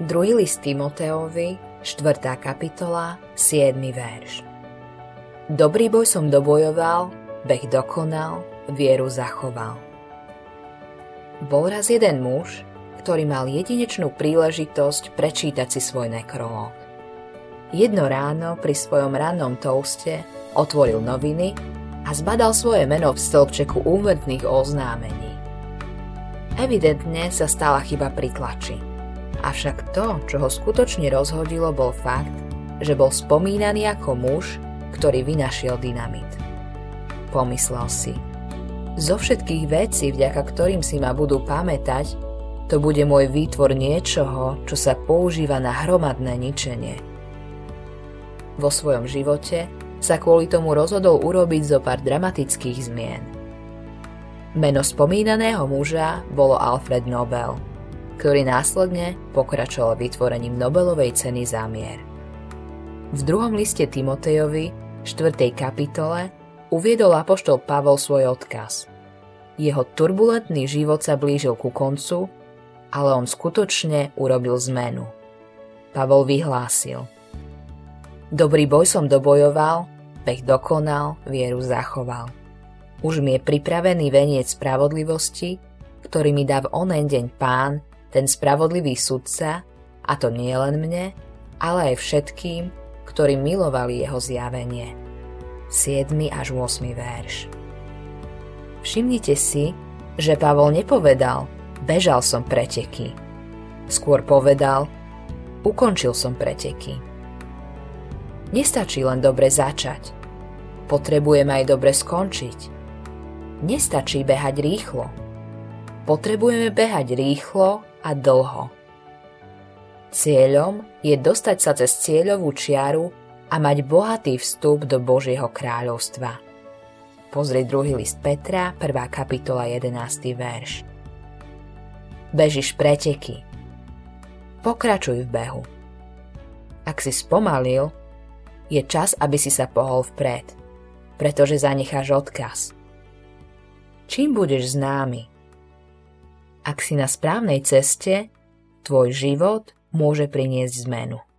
2. list Timoteovi, 4. kapitola, 7. verš. Dobrý boj som dobojoval, beh dokonal, vieru zachoval. Bol raz jeden muž, ktorý mal jedinečnú príležitosť prečítať si svoj nekrológ. Jedno ráno pri svojom rannom toaste otvoril noviny a zbadal svoje meno v stĺpčeku úmrtných oznámení. Evidentne sa stala chyba pri tlači. Avšak to, čo ho skutočne rozhodilo, bol fakt, že bol spomínaný ako muž, ktorý vynašiel dynamit. Pomyslel si, zo všetkých vecí, vďaka ktorým si ma budú pamätať, to bude môj výtvor niečoho, čo sa používa na hromadné ničenie. Vo svojom živote sa kvôli tomu rozhodol urobiť zo pár dramatických zmien. Meno spomínaného muža bolo Alfred Nobel, ktorý následne pokračoval vytvorením Nobelovej ceny za mier. V 2. liste Timotejovi, 4. kapitole, uviedol apoštol Pavol svoj odkaz. Jeho turbulentný život sa blížil ku koncu, ale on skutočne urobil zmenu. Pavol vyhlásil: Dobrý boj som dobojoval, beh dokonal, vieru zachoval. Už mi je pripravený veniec spravodlivosti, ktorý mi dá v onen deň Pán, ten spravodlivý sudca, a to nie len mne, ale aj všetkým, ktorí milovali jeho zjavenie. 7. až 8. verš. Všimnite si, že Pavol nepovedal: bežal som preteky. Skôr povedal: ukončil som preteky. Nestačí len dobre začať. Potrebujem aj dobre skončiť. Nestačí behať rýchlo. Potrebujeme behať rýchlo a dlho. Cieľom je dostať sa cez cieľovú čiaru a mať bohatý vstup do Božieho kráľovstva. Pozri 2. list Petra, 1. kapitola, 11. verš. Bežíš preteky. Pokračuj v behu. Ak si spomalil, je čas, aby si sa pohol vpred, pretože zanecháš odkaz. Čím budeš známy? Ak si na správnej ceste, tvoj život môže priniesť zmenu.